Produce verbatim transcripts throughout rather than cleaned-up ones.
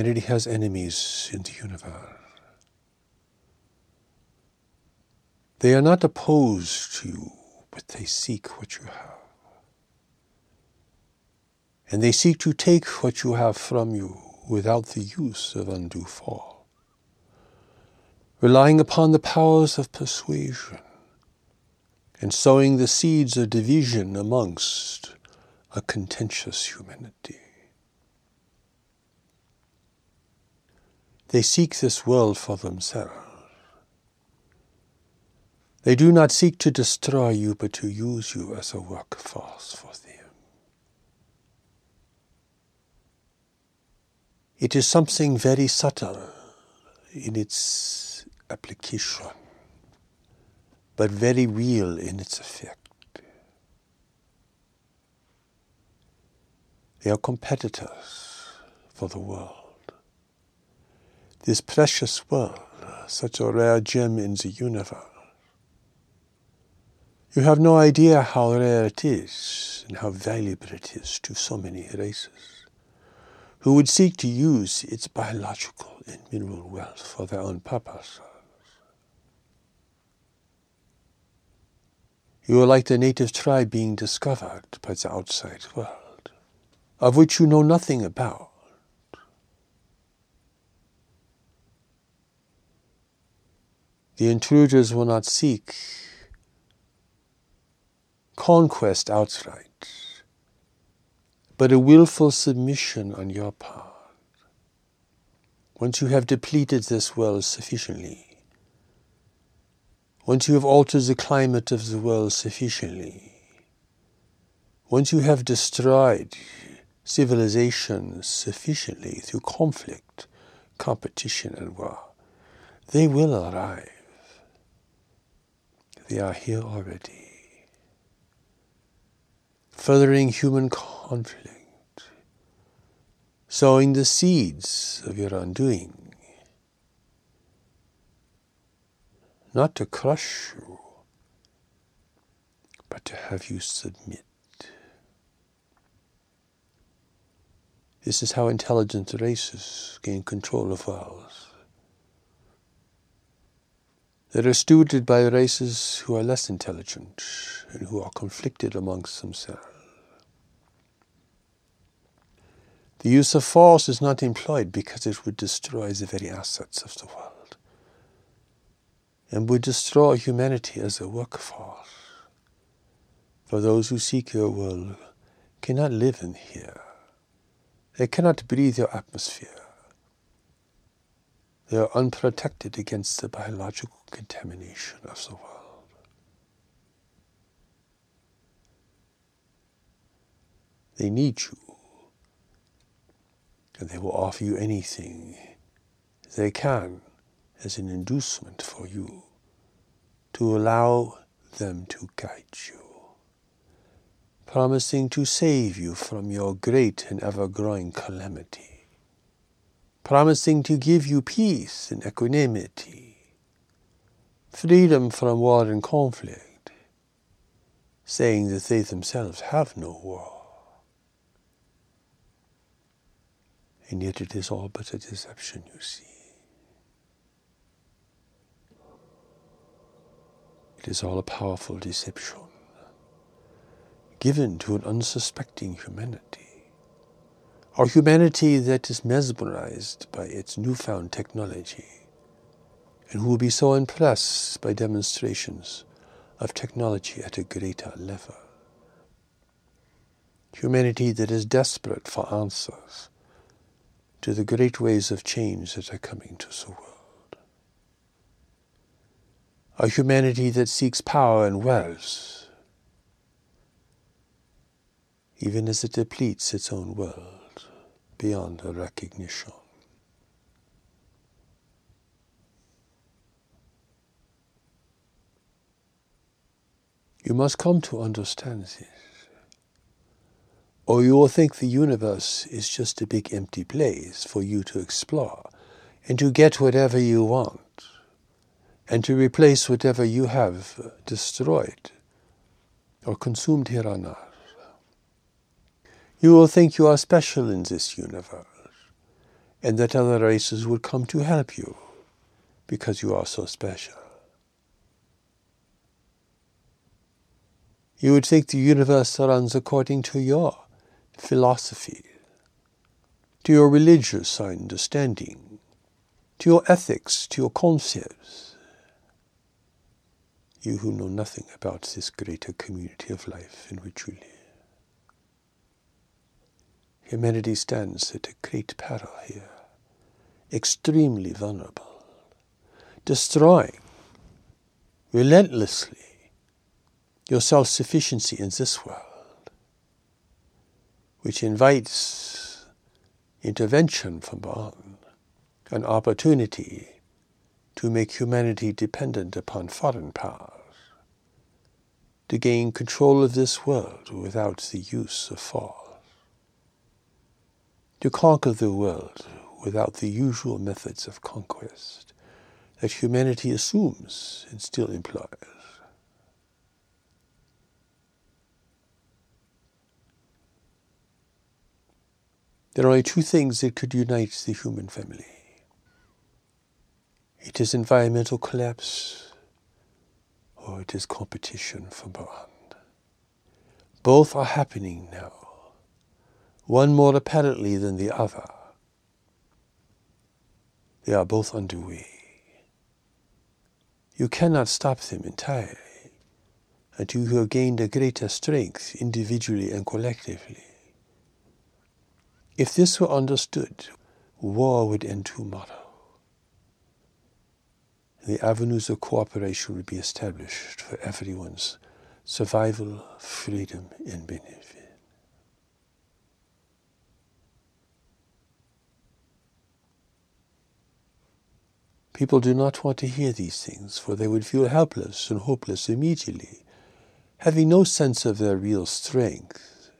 Humanity has enemies in the universe. They are not opposed to you, but they seek what you have. And they seek to take what you have from you without the use of undue force, relying upon the powers of persuasion and sowing the seeds of division amongst a contentious humanity. They seek this world for themselves. They do not seek to destroy you, but to use you as a workforce for them. It is something very subtle in its application, but very real in its effect. They are competitors for the world. This precious world, such a rare gem in the universe. You have no idea how rare it is and how valuable it is to so many races who would seek to use its biological and mineral wealth for their own purposes. You are like the native tribe being discovered by the outside world, of which you know nothing about. The intruders will not seek conquest outright, but a willful submission on your part. Once you have depleted this world sufficiently, once you have altered the climate of the world sufficiently, once you have destroyed civilization sufficiently through conflict, competition, and war, they will arrive. They are here already, furthering human conflict, sowing the seeds of your undoing, not to crush you, but to have you submit. This is how intelligent races gain control of worlds that are stewarded by races who are less intelligent and who are conflicted amongst themselves. The use of force is not employed because it would destroy the very assets of the world and would destroy humanity as a workforce. For those who seek your world cannot live in here. They cannot breathe your atmosphere. They are unprotected against the biological contamination of the world. They need you, and they will offer you anything they can as an inducement for you to allow them to guide you, promising to save you from your great and ever-growing calamity, promising to give you peace and equanimity, freedom from war and conflict, saying that they themselves have no war. And yet it is all but a deception, you see. It is all a powerful deception given to an unsuspecting humanity, or humanity that is mesmerized by its newfound technology and who will be so impressed by demonstrations of technology at a greater level. Humanity that is desperate for answers to the great waves of change that are coming to the world. A humanity that seeks power and wealth, even as it depletes its own world beyond her recognition. You must come to understand this, or you will think the universe is just a big empty place for you to explore and to get whatever you want and to replace whatever you have destroyed or consumed here on earth. You will think you are special in this universe, and that other races would come to help you because you are so special. You would think the universe runs according to your philosophy, to your religious understanding, to your ethics, to your concepts. You who know nothing about this greater community of life in which you live. Humanity stands at a great peril here, extremely vulnerable, destroying relentlessly your self-sufficiency in this world, which invites intervention from beyond, an opportunity to make humanity dependent upon foreign powers, to gain control of this world without the use of force, to conquer the world without the usual methods of conquest that humanity assumes and still employs. There are only two things that could unite the human family. It is environmental collapse, or it is competition from beyond. Both are happening now, one more apparently than the other. They are both underway. You cannot stop them entirely until you have gained a greater strength individually and collectively. If this were understood, war would end tomorrow. The avenues of cooperation would be established for everyone's survival, freedom, and benefit. People do not want to hear these things, for they would feel helpless and hopeless immediately, having no sense of their real strength,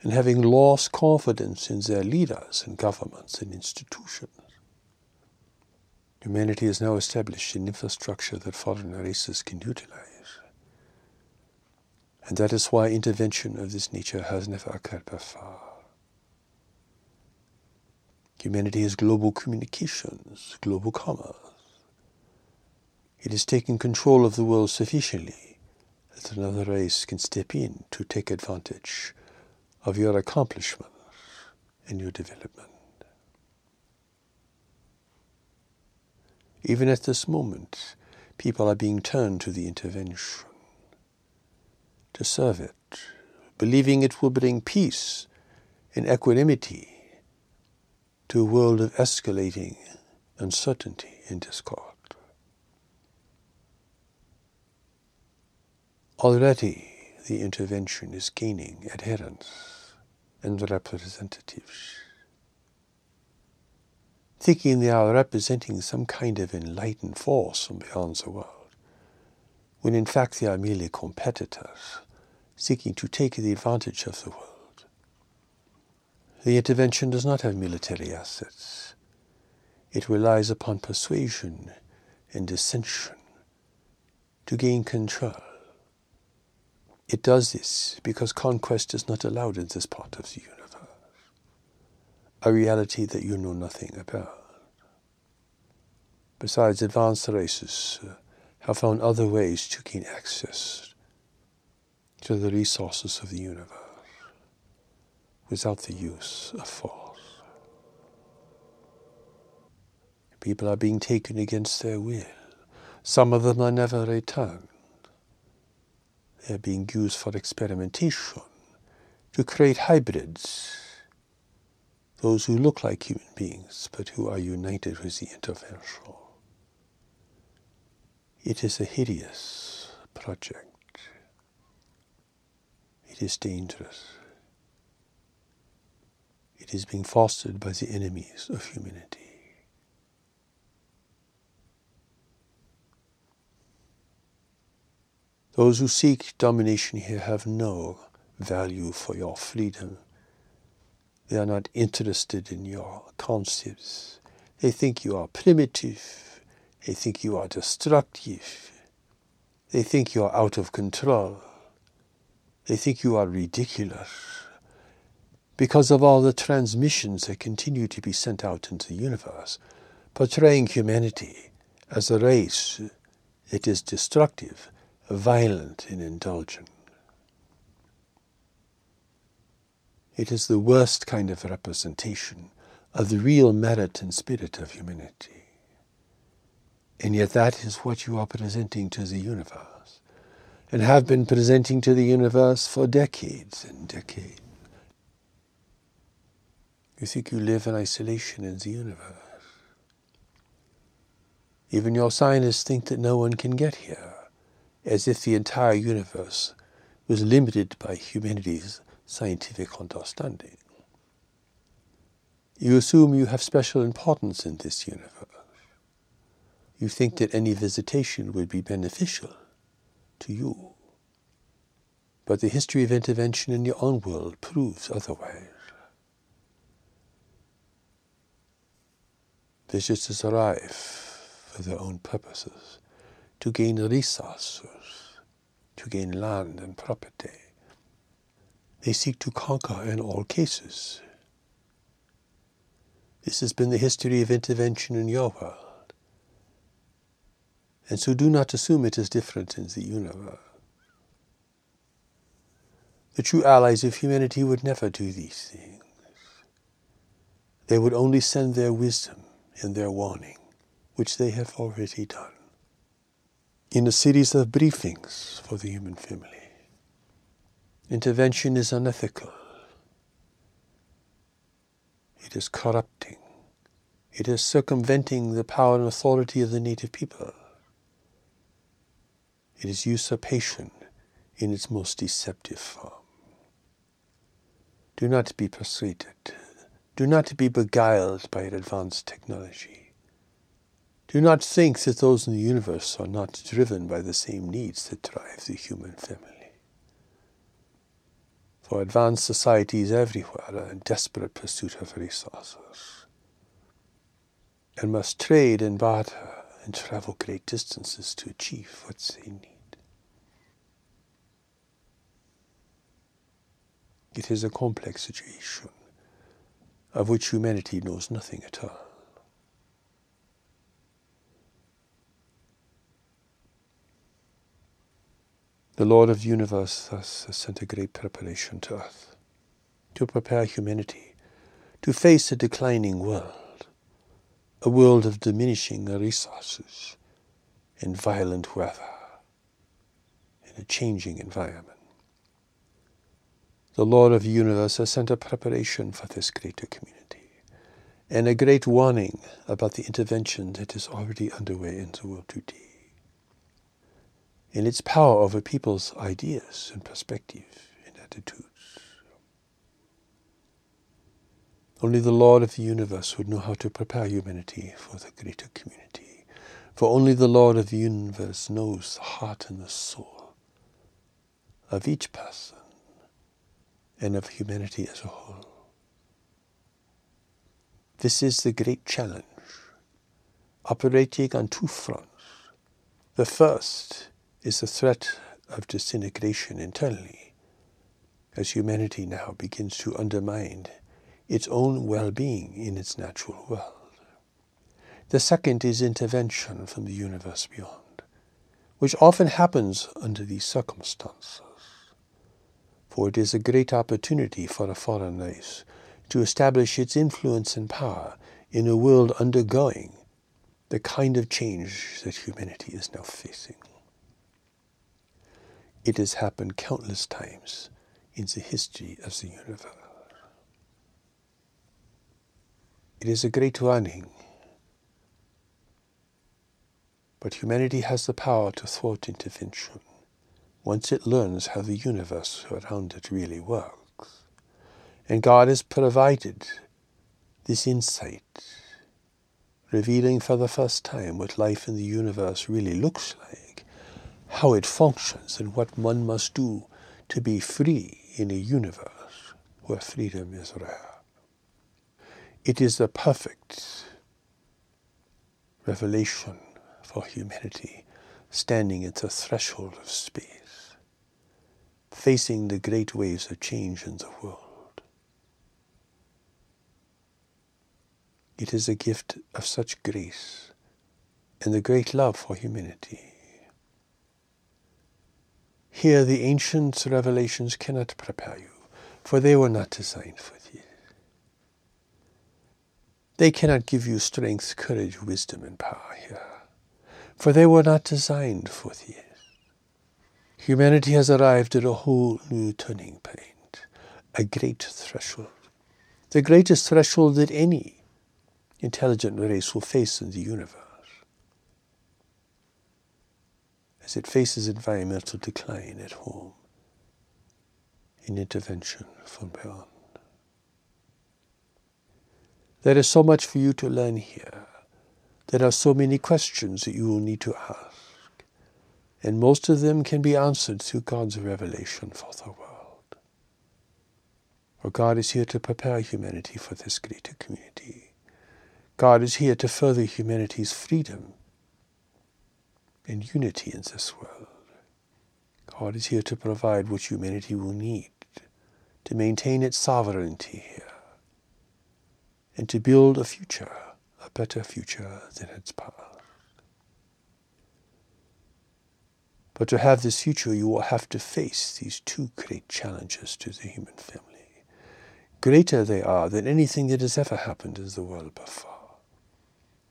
and having lost confidence in their leaders and governments and institutions. Humanity has now established an infrastructure that foreign races can utilize. And that is why intervention of this nature has never occurred before. Humanity has global communications, global commerce. It has taken control of the world sufficiently that another race can step in to take advantage of your accomplishments and your development. Even at this moment, people are being turned to the intervention, to serve it, believing it will bring peace and equanimity to a world of escalating uncertainty and discord. Already, the intervention is gaining adherents and representatives, thinking they are representing some kind of enlightened force from beyond the world, when in fact they are merely competitors seeking to take the advantage of the world. The intervention does not have military assets. It relies upon persuasion and dissension to gain control. It does this because conquest is not allowed in this part of the universe, a reality that you know nothing about. Besides, advanced races have found other ways to gain access to the resources of the universe without the use of force. People are being taken against their will. Some of them are never returned. They are being used for experimentation, to create hybrids, those who look like human beings but who are united with the intervention. It is a hideous project. It is dangerous. It is being fostered by the enemies of humanity. Those who seek domination here have no value for your freedom. They are not interested in your concepts. They think you are primitive. They think you are destructive. They think you are out of control. They think you are ridiculous. because of all the transmissions that continue to be sent out into the universe, portraying humanity as a race that is destructive, violent, and indulgent. It is the worst kind of representation of the real merit and spirit of humanity. And yet that is what you are presenting to the universe, and have been presenting to the universe for decades and decades. You think you live in isolation in the universe. Even your scientists think that no one can get here, as if the entire universe was limited by humanity's scientific understanding. You assume you have special importance in this universe. You think that any visitation would be beneficial to you. But the history of intervention in your own world proves otherwise. Visitors arrive for their own purposes, to gain resources, to gain land and property. They seek to conquer in all cases. This has been the history of intervention in your world. And so do not assume it is different in the universe. The true allies of humanity would never do these things. They would only send their wisdom and their warning, which they have already done, in a series of briefings for the human family. Intervention is unethical. It is corrupting. It is circumventing the power and authority of the native people. It is usurpation in its most deceptive form. Do not be persuaded. Do not be beguiled by advanced technology. Do not think that those in the universe are not driven by the same needs that drive the human family. For advanced societies everywhere are in desperate pursuit of resources, and must trade and barter and travel great distances to achieve what they need. It is a complex situation, of which humanity knows nothing at all. The Lord of the universe thus has sent a great preparation to earth, to prepare humanity to face a declining world, a world of diminishing resources and violent weather and a changing environment. The Lord of the universe has sent a preparation for this greater community, and a great warning about the intervention that is already underway in the world today, in its power over people's ideas and perspectives and attitudes. Only the Lord of the universe would know how to prepare humanity for the greater community, for only the Lord of the universe knows the heart and the soul of each person, and of humanity as a whole. This is the great challenge, operating on two fronts. The first is the threat of disintegration internally, as humanity now begins to undermine its own well-being in its natural world. The second is intervention from the universe beyond, which often happens under these circumstances. For it is a great opportunity for a foreign race to establish its influence and power in a world undergoing the kind of change that humanity is now facing. It has happened countless times in the history of the universe. It is a great warning, but humanity has the power to thwart intervention, once it learns how the universe around it really works. And God has provided this insight, revealing for the first time what life in the universe really looks like, how it functions, and what one must do to be free in a universe where freedom is rare. It is the perfect revelation for humanity, standing at the threshold of space, facing the great waves of change in the world, It is a gift of such grace and the great love for humanity. Here the ancient revelations cannot prepare you, for they were not designed for this. They cannot give you strength, courage, wisdom, and power here, for they were not designed for this. Humanity has arrived at a whole new turning point, a great threshold, the greatest threshold that any intelligent race will face in the universe. As it faces environmental decline at home, in intervention from beyond. There is so much for you to learn here. There are so many questions that you will need to ask, and most of them can be answered through God's revelation for the world. For God is here to prepare humanity for this greater community. God is here to further humanity's freedom and unity in this world. God is here to provide what humanity will need to maintain its sovereignty here and to build a future, a better future than its past. But to have this future, you will have to face these two great challenges to the human family. Greater they are than anything that has ever happened in the world before.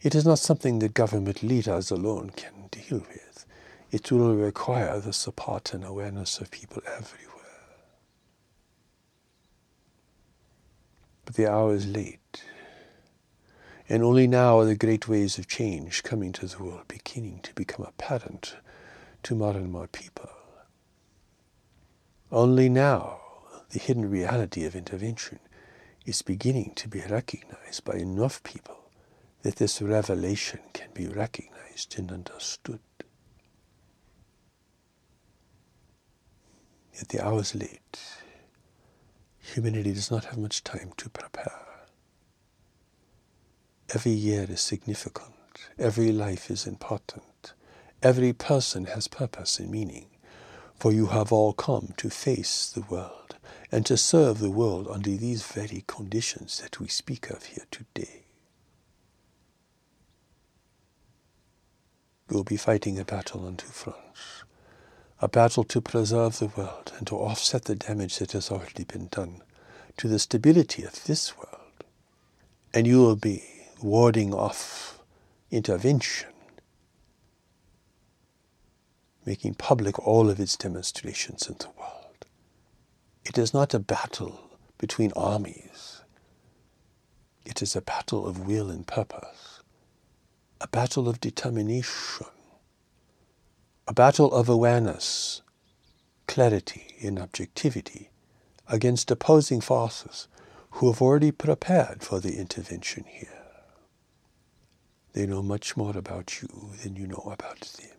It is not something that government leaders alone can deal with. It will require the support and awareness of people everywhere. But the hour is late, and only now are the great waves of change coming to the world, beginning to become apparent to more and more people. Only now the hidden reality of intervention is beginning to be recognized by enough people that this revelation can be recognized and understood. Yet the hour is late. Humanity does not have much time to prepare. Every year is significant. Every life is important. Every person has purpose and meaning. For you have all come to face the world and to serve the world under these very conditions that we speak of here today. You will be fighting a battle on two fronts, a battle to preserve the world and to offset the damage that has already been done to the stability of this world, and you will be warding off intervention, making public all of its demonstrations in the world. It is not a battle between armies. It is a battle of will and purpose. A battle of determination, a battle of awareness, clarity, and objectivity against opposing forces who have already prepared for the intervention here. They know much more about you than you know about them.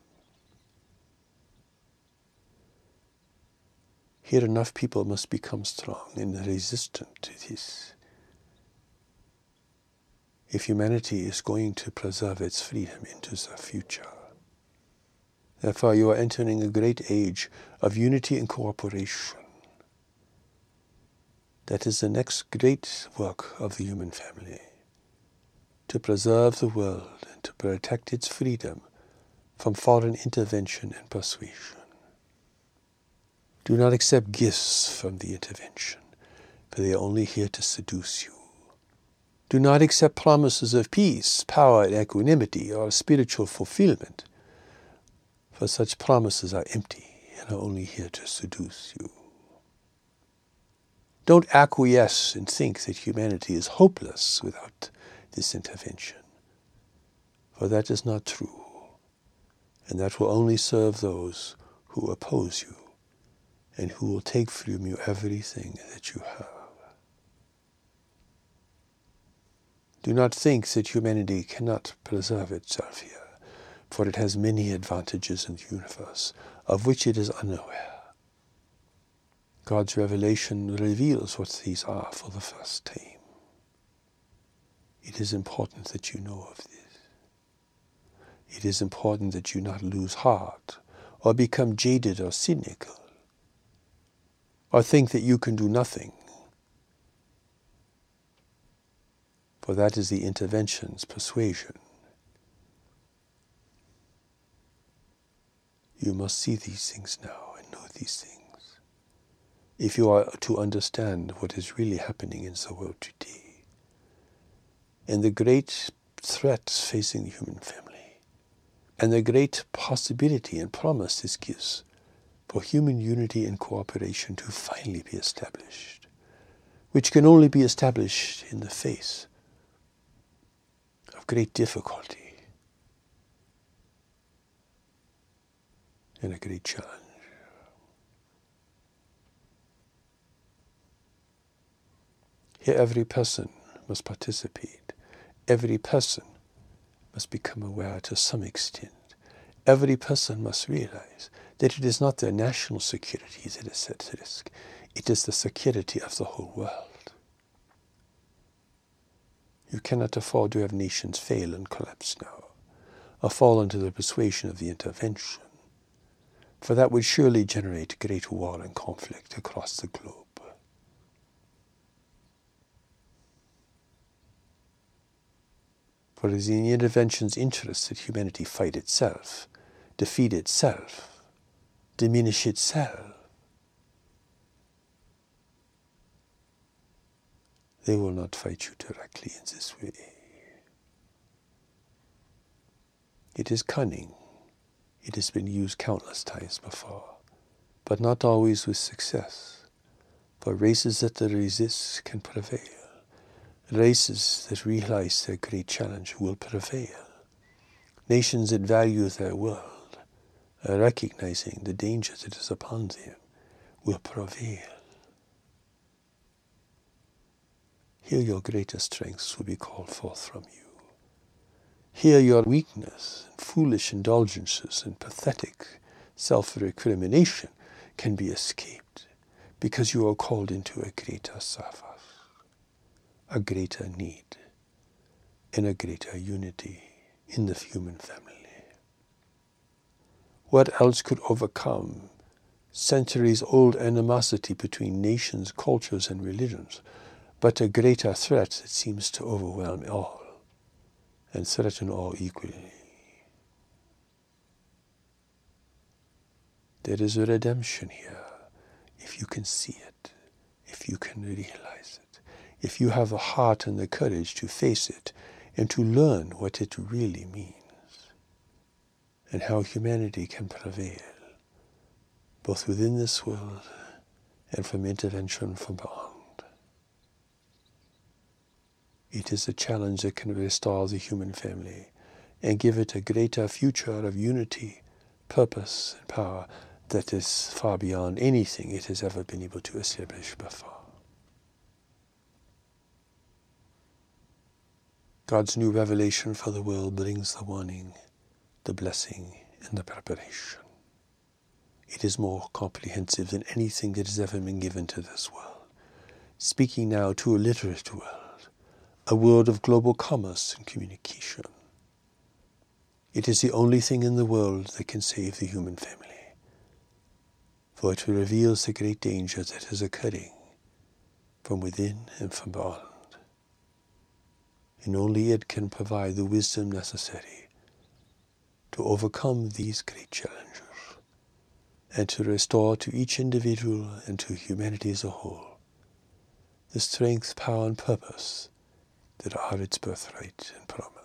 Here enough people must become strong and resistant to this. If humanity is going to preserve its freedom into the future. Therefore, you are entering a great age of unity and cooperation. That is the next great work of the human family, to preserve the world and to protect its freedom from foreign intervention and persuasion. Do not accept gifts from the intervention, for they are only here to seduce you. Do not accept promises of peace, power, and equanimity, or spiritual fulfillment, for such promises are empty and are only here to seduce you. Don't acquiesce and think that humanity is hopeless without this intervention, for that is not true, and that will only serve those who oppose you and who will take from you everything that you have. Do not think that humanity cannot preserve itself here, for it has many advantages in the universe, of which it is unaware. God's revelation reveals what these are for the first time. It is important that you know of this. It is important that you not lose heart, or become jaded or cynical, or think that you can do nothing. for that is the intervention's persuasion. You must see these things now and know these things, if you are to understand what is really happening in the world today, and the great threats facing the human family, and the great possibility and promise this gives for human unity and cooperation to finally be established, which can only be established in the face of great difficulty and a great challenge. Here every person must participate. Every person must become aware to some extent. Every person must realize that it is not their national security that is at risk. It is the security of the whole world. You cannot afford to have nations fail and collapse now, or fall under the persuasion of the intervention, for that would surely generate great war and conflict across the globe. For it is in the intervention's interest that humanity fight itself, defeat itself, diminish itself. They will not fight you directly in this way. It is cunning. It has been used countless times before, but not always with success, for races that resist can prevail. Races that realize their great challenge will prevail. Nations that value their world, recognizing the danger that is upon them, will prevail. Here your greatest strengths will be called forth from you. Here your weakness, and foolish indulgences, and pathetic self-recrimination can be escaped, because you are called into a greater service, a greater need, and a greater unity in the human family. What else could overcome centuries-old animosity between nations, cultures, and religions, but a greater threat that seems to overwhelm all and threaten all equally? There is a redemption here, if you can see it, if you can realize it, if you have the heart and the courage to face it and to learn what it really means, and how humanity can prevail, both within this world and from intervention from beyond. It is a challenge that can restore the human family and give it a greater future of unity, purpose, and power that is far beyond anything it has ever been able to establish before. God's new revelation for the world brings the warning, the blessing, and the preparation. It is more comprehensive than anything that has ever been given to this world, speaking now to a literate world, a world of global commerce and communication. It is the only thing in the world that can save the human family, for it reveals the great danger that is occurring from within and from beyond, and only it can provide the wisdom necessary to overcome these great challenges and to restore to each individual and to humanity as a whole the strength, power, and purpose that are its birthright and promise.